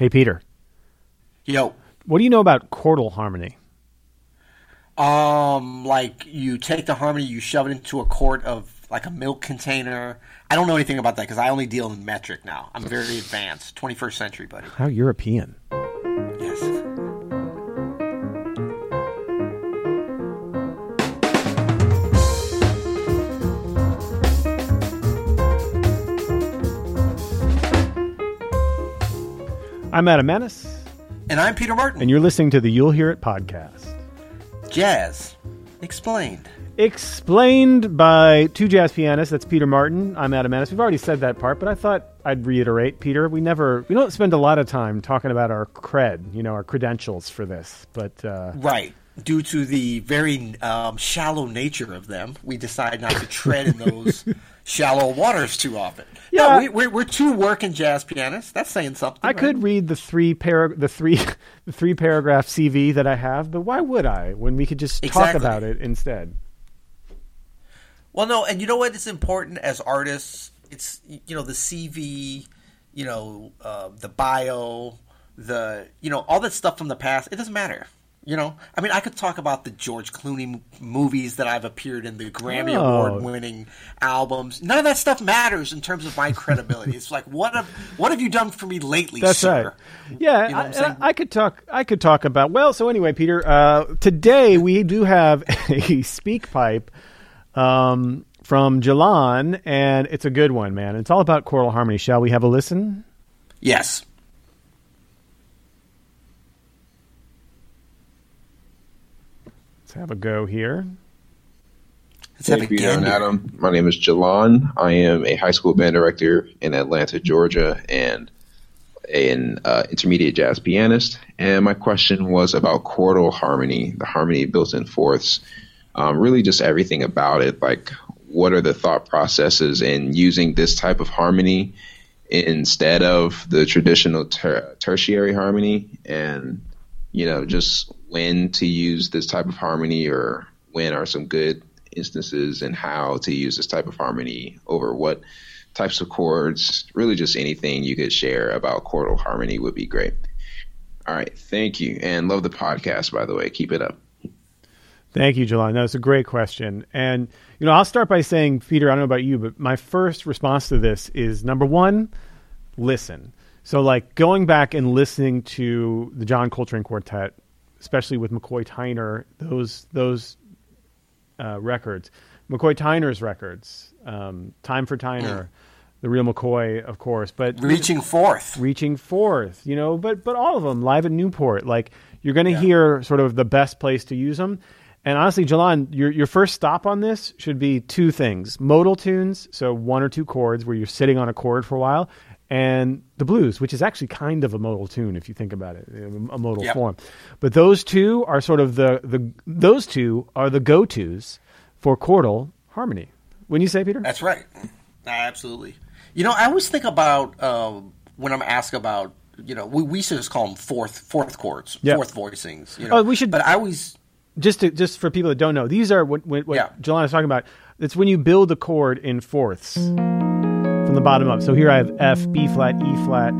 Hey, Peter. Yo. What do you know about chordal harmony? Like you take the harmony, you shove it into a quart of like a milk container. I don't know anything about that because I only deal in metric now. I'm very advanced. 21st century, buddy. How European. Yes. I'm Adam Maness. And I'm Peter Martin. And you're listening to the You'll Hear It podcast. Jazz Explained. Explained by two jazz pianists. That's Peter Martin. I'm Adam Maness. We've already said that part, but I thought I'd reiterate, Peter, we don't spend a lot of time talking about our cred, our credentials for this. But right. Due to the very shallow nature of them, we decide not to tread in those shallow waters too often. Yeah, no, we're two working jazz pianists. That's saying something. I could read the three paragraph CV that I have, but why would I when we could just talk about it instead? Well, no, and you know what? It's important as artists. It's the CV, the bio, all that stuff from the past. It doesn't matter. I mean, I could talk about the George Clooney movies that I've appeared in, the Grammy Award-winning albums. None of that stuff matters in terms of my credibility. It's like, what have you done for me lately, That's sir? Right. Yeah, I could talk about. Well, so anyway, Peter, today we do have a speak pipe from Jalon, and it's a good one, man. It's all about choral harmony. Shall we have a listen? Yes. Let's have a go here. Hey, Peter and Adam. My name is Jalon. I am a high school band director in Atlanta, Georgia, and an intermediate jazz pianist. And my question was about chordal harmony, the harmony of built-in fourths, really just everything about it. Like, what are the thought processes in using this type of harmony instead of the traditional tertiary harmony? And, just when to use this type of harmony, or when are some good instances and how to use this type of harmony over what types of chords. Really just anything you could share about chordal harmony would be great. All right. Thank you. And love the podcast, by the way. Keep it up. Thank you, Jalon. That's a great question. And, I'll start by saying, Peter, I don't know about you, but my first response to this is, number one, listen. So, like, going back and listening to the John Coltrane Quartet, especially with McCoy Tyner, those records, McCoy Tyner's records, Time for Tyner, The Real McCoy, of course, but Reaching Forth, but all of them live at Newport. Like, you're going to hear sort of the best place to use them. And honestly, Jalon, your first stop on this should be two things: modal tunes, so one or two chords where you're sitting on a chord for a while, and the blues, which is actually kind of a modal tune if you think about it, a modal form. But those two are sort of the go-tos for chordal harmony. Wouldn't you say, Peter? That's right. Absolutely. I always think about when I'm asked about, we should just call them fourth chords, fourth voicings. We should. But I always just for people that don't know, these are what Jalon is talking about. It's when you build a chord in fourths. From the bottom up. So here I have F, B flat, E flat,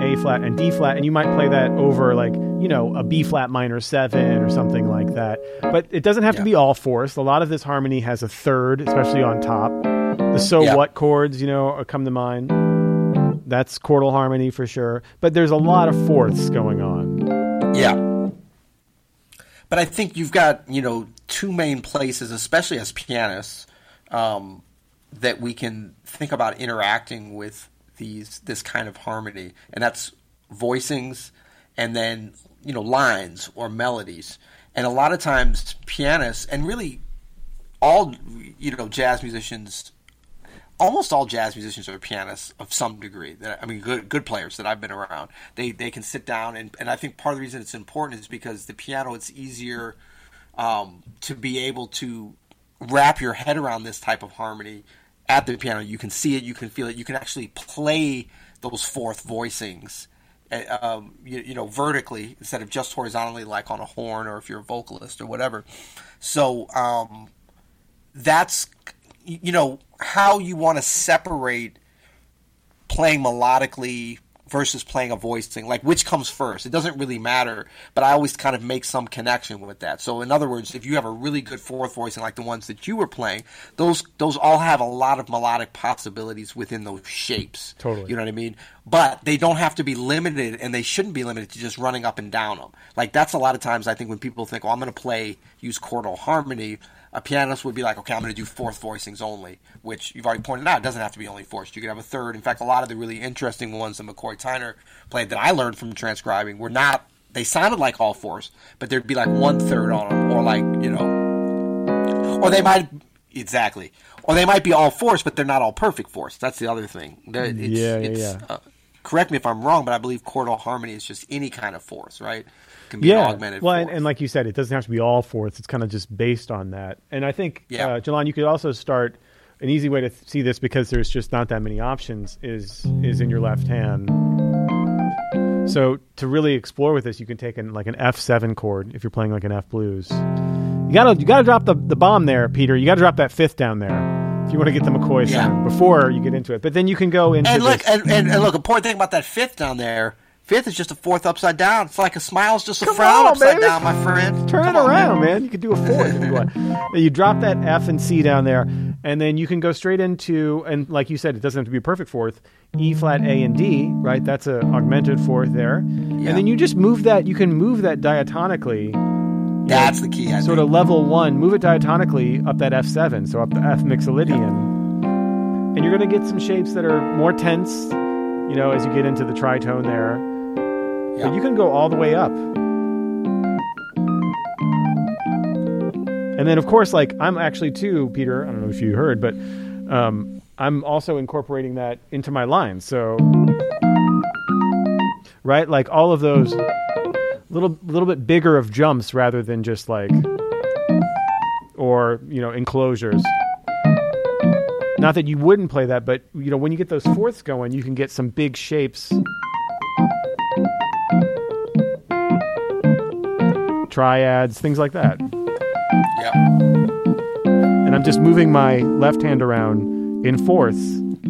A flat, and D flat, and you might play that over like, a B flat minor 7 or something like that. But it doesn't have to be all fourths. A lot of this harmony has a third, especially on top. The what chords, come to mind. That's chordal harmony for sure. But there's a lot of fourths going on. Yeah. But I think you've got, two main places, especially as pianists, that we can think about interacting with this kind of harmony, and that's voicings and then, lines or melodies. And a lot of times pianists, and really all, almost all jazz musicians are pianists of some degree. Good players that I've been around, they can sit down and I think part of the reason it's important is because the piano, it's easier to be able to wrap your head around this type of harmony at the piano. You can see it, you can feel it, you can actually play those fourth voicings, vertically instead of just horizontally, like on a horn or if you're a vocalist or whatever. So that's, how you want to separate playing melodically versus playing a voiced thing, like which comes first. It doesn't really matter, but I always kind of make some connection with that. So in other words, if you have a really good fourth voicing like the ones that you were playing, those all have a lot of melodic possibilities within those shapes. Totally. You know what I mean? But they don't have to be limited, and they shouldn't be limited to just running up and down them. Like that's a lot of times I think when people think, oh, I'm going to use chordal harmony, a pianist would be like, okay, I'm going to do fourth voicings only, which you've already pointed out, it doesn't have to be only fourth. You could have a third. In fact, a lot of the really interesting ones that McCoy Tyner played that I learned from transcribing they sounded like all fours, but there'd be like one third on them, or like, you know, or they might be all fours, but they're not all perfect fours. That's the other thing. Correct me if I'm wrong, but I believe chordal harmony is just any kind of fourth, right? It can be an augmented fourth. And like you said, it doesn't have to be all fourths. It's kind of just based on that. And I think, Jalon, you could also start an easy way to see this, because there's just not that many options, is in your left hand. So to really explore with this, you can take an F7 chord if you're playing like an F blues. You gotta drop the bomb there, Peter. You gotta drop that fifth down there if you want to get the McCoy sound before you get into it. But then you can go into a important thing about that fifth down there, fifth is just a fourth upside down. It's like a smile's just a frown upside down, my friend. Turn it around, man. You could do a fourth if you want. You drop that F and C down there, and then you can go straight into, and like you said, it doesn't have to be a perfect fourth, E flat, A, and D, right? That's an augmented fourth there. Yeah. And then you just move that. You can move that diatonically. That's the key. I think. Of level one, move it diatonically up that F7, so up the F mixolydian, and you're going to get some shapes that are more tense, you know, as you get into the tritone there. Yep. But you can go all the way up, and then of course, like I'm actually too, Peter. I don't know if you heard, but I'm also incorporating that into my lines. So, right, like all of those. Little bit bigger of jumps rather than just like, or, you know, enclosures. Not that you wouldn't play that, but, you know, when you get those fourths going, you can get some big shapes. Triads, things like that. Yeah. And I'm just moving my left hand around in fourths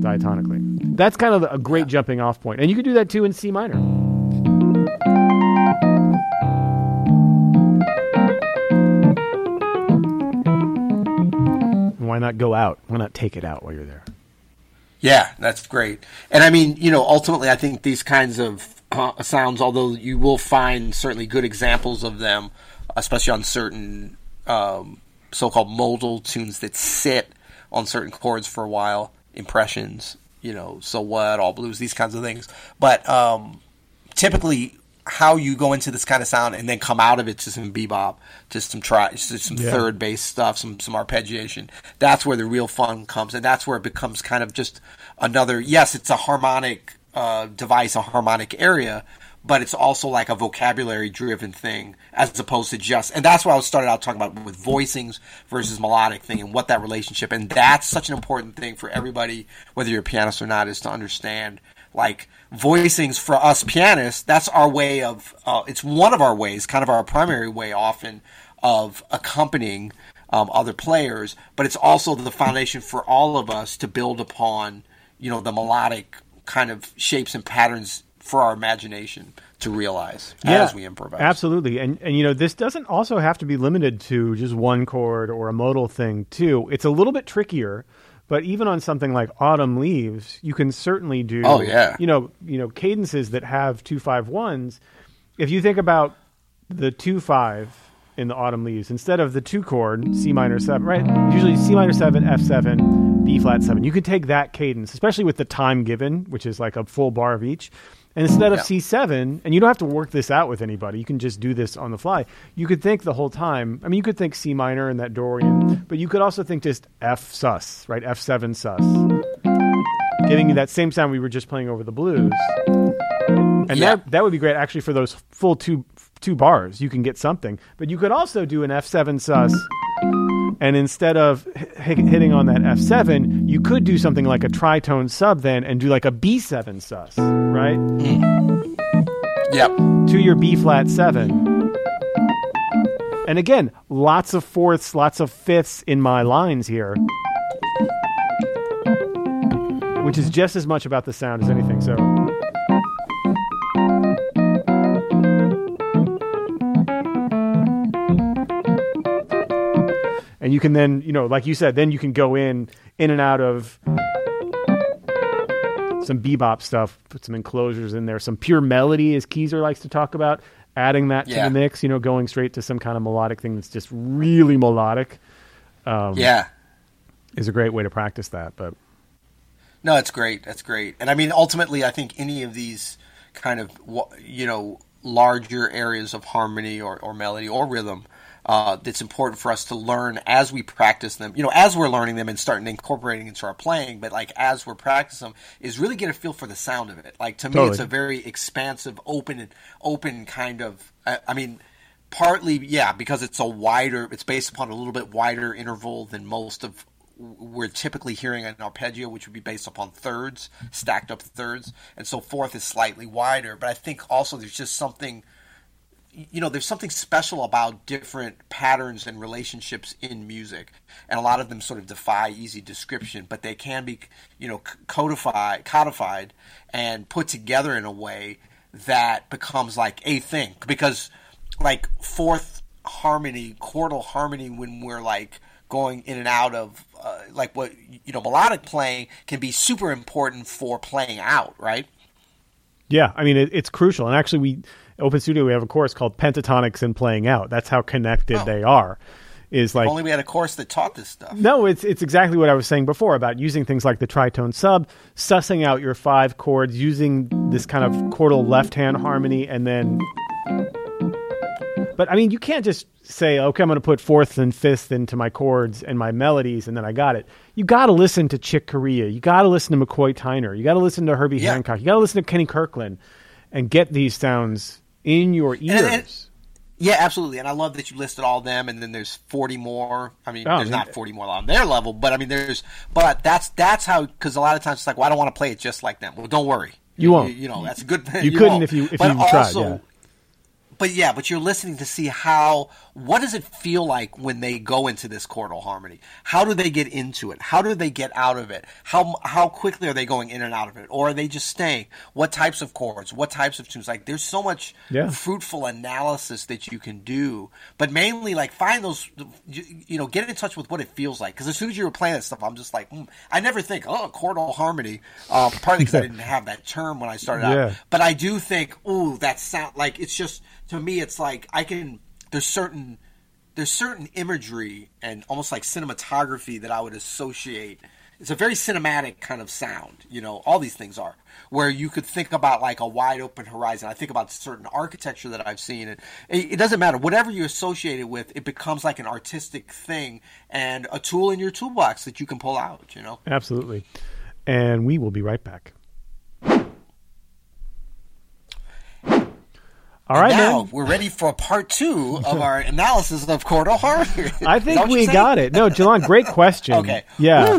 diatonically. That's kind of a great jumping off point. And you could do that too in C minor. Why not go out? Why not take it out while you're there? Yeah, that's great. And I mean, you know, ultimately I think these kinds of sounds, although you will find certainly good examples of them, especially on certain so-called modal tunes that sit on certain chords for a while, impressions, you know, so what, all blues, these kinds of things. But typically how you go into this kind of sound and then come out of it to some bebop, to some third bass stuff, some arpeggiation. That's where the real fun comes, and that's where it becomes kind of just another. Yes, it's a harmonic device, a harmonic area, but it's also like a vocabulary-driven thing as opposed to just. And that's why I started out talking about with voicings versus melodic thing and what that relationship. And that's such an important thing for everybody, whether you're a pianist or not, is to understand. Like voicings for us pianists, that's our way of it's one of our ways, kind of our primary way often of accompanying other players, but it's also the foundation for all of us to build upon, you know, the melodic kind of shapes and patterns for our imagination to realize as we improvise. Absolutely. And you know, this doesn't also have to be limited to just one chord or a modal thing too. It's a little bit trickier. But even on something like Autumn Leaves, you can certainly do you know, cadences that have 2-5-1s. If you think about the 2-5 in the Autumn Leaves, instead of the 2 chord, C minor 7, right? Usually C minor 7, F7, B flat 7. You could take that cadence, especially with the time given, which is like a full bar of each. And instead of C7, and you don't have to work this out with anybody, you can just do this on the fly. You could think the whole time. I mean, you could think C minor and that Dorian, but you could also think just F sus, right? F7 sus, giving you that same sound we were just playing over the blues. And that would be great actually for those full two bars. You can get something, but you could also do an F7 sus. And instead of hitting on that F7, you could do something like a tritone sub then and do like a B7 sus, right? Yep. To your B flat 7. And again, lots of fourths, lots of fifths in my lines here, which is just as much about the sound as anything. So you can then, you know, like you said, then you can go in and out of some bebop stuff, put some enclosures in there, some pure melody, as Kieser likes to talk about, adding that to the mix, you know, going straight to some kind of melodic thing that's just really melodic. Is a great way to practice that. But no, it's great. That's great. And I mean, ultimately, I think any of these kind of, you know, larger areas of harmony or melody or rhythm, that's important for us to learn as we practice them, you know, as we're learning them and starting incorporating into our playing, but like as we're practicing them, is really get a feel for the sound of it. Like to me, it's a very expansive, open kind of, I mean, partly, yeah, because it's based upon a little bit wider interval than most of we're typically hearing an arpeggio, which would be based upon thirds, stacked up thirds. And so fourth is slightly wider, but I think also there's just something, you know, there's something special about different patterns and relationships in music, and a lot of them sort of defy easy description, but they can be, you know, codified and put together in a way that becomes like a thing. Because like fourth harmony, chordal harmony, when we're like going in and out of like what, you know, melodic playing can be super important for playing out, right? Yeah, I mean, it's crucial. And actually Open Studio, we have a course called Pentatonics and Playing Out. That's how connected they are. Is like, if only we had a course that taught this stuff. No, it's exactly what I was saying before about using things like the tritone sub, sussing out your five chords, using this kind of chordal left-hand harmony, and then... But, I mean, you can't just say, okay, I'm going to put fourth and fifth into my chords and my melodies, and then I got it. You got to listen to Chick Corea. You got to listen to McCoy Tyner. You got to listen to Herbie Hancock. You got to listen to Kenny Kirkland and get these sounds in your ears. Yeah, absolutely. And I love that you listed all them, and then there's 40 more. I mean, there's not 40 more on their level, but I mean, that's how, because a lot of times it's like, well, I don't want to play it just like them. Well, don't worry. You won't. You know, that's a good thing. You couldn't won't. if you tried. But you're listening to see what does it feel like when they go into this chordal harmony? How do they get into it? How do they get out of it? How quickly are they going in and out of it? Or are they just staying? What types of chords? What types of tunes? Like, there's so much fruitful analysis that you can do, but mainly like find those, you know, get in touch with what it feels like. Cause as soon as you were playing that stuff, I'm just like, I never think, chordal harmony, partly cause I didn't have that term when I started out, but I do think, that sound like it's just, to me, it's like there's certain imagery and almost like cinematography that I would associate. It's a very cinematic kind of sound, you know, all these things are, where you could think about like a wide open horizon. I think about certain architecture that I've seen, and it doesn't matter. Whatever you associate it with, it becomes like an artistic thing and a tool in your toolbox that you can pull out, you know? Absolutely. And we will be right back. All right, now we're ready for part two of our analysis of chordal harmony. I think we got it. No, Jalon, great question. Okay. Yeah.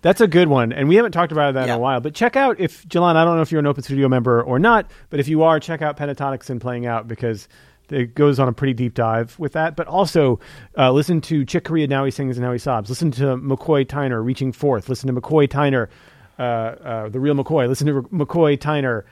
That's a good one. And we haven't talked about that in a while. But check out Jalon, I don't know if you're an Open Studio member or not, but if you are, check out Pentatonics and Playing Out, because it goes on a pretty deep dive with that. But also listen to Chick Corea, Now He Sings and Now He Sobs. Listen to McCoy Tyner, Reaching Forth. Listen to McCoy Tyner, The Real McCoy. Listen to McCoy Tyner.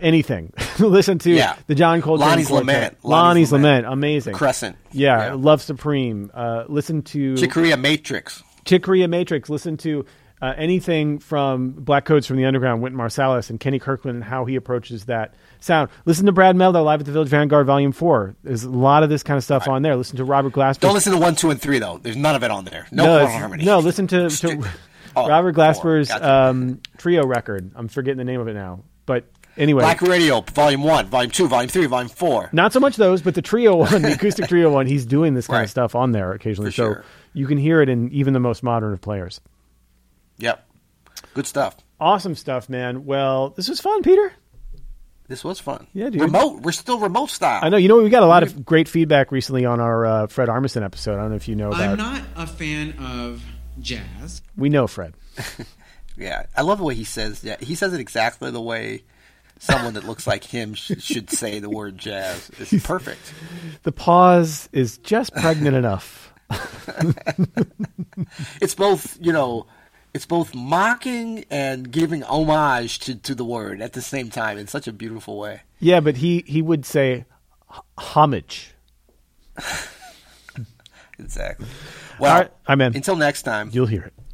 Anything. Listen to the John Coltrane Quartet. Lonnie's Lament. Amazing. Crescent. Yeah. Love Supreme. Listen to Chick Corea Matrix. Chick Corea Matrix. Listen to anything from Black Coats from the Underground, Witten Marsalis, and Kenny Kirkland, and how he approaches that sound. Listen to Brad Mehldau live at the Village Vanguard, Volume 4. There's a lot of this kind of stuff on there. Listen to Robert Glasper. Don't listen to 1, 2, and 3, though. There's none of it on there. No harmony. No, listen to Robert Glasper's trio record. I'm forgetting the name of it now. But anyway, Black Radio, Volume 1, Volume 2, Volume 3, Volume 4. Not so much those, but the trio one, the acoustic trio one, he's doing this kind of stuff on there occasionally. For sure. You can hear it in even the most modern of players. Yep. Good stuff. Awesome stuff, man. Well, this was fun, Peter. This was fun. Yeah, dude. Remote. We're still remote style. I know. You know, we got a lot of great feedback recently on our Fred Armisen episode. I don't know if you know about it. I'm not a fan of jazz. We know Fred. I love the way he says that. He says it exactly the way someone that looks like him should say the word jazz. It's perfect. The pause is just pregnant enough. It's both, you know, it's both mocking and giving homage to the word at the same time in such a beautiful way. Yeah, but he would say homage. Exactly. Well, right, I'm in. Until next time. You'll hear it.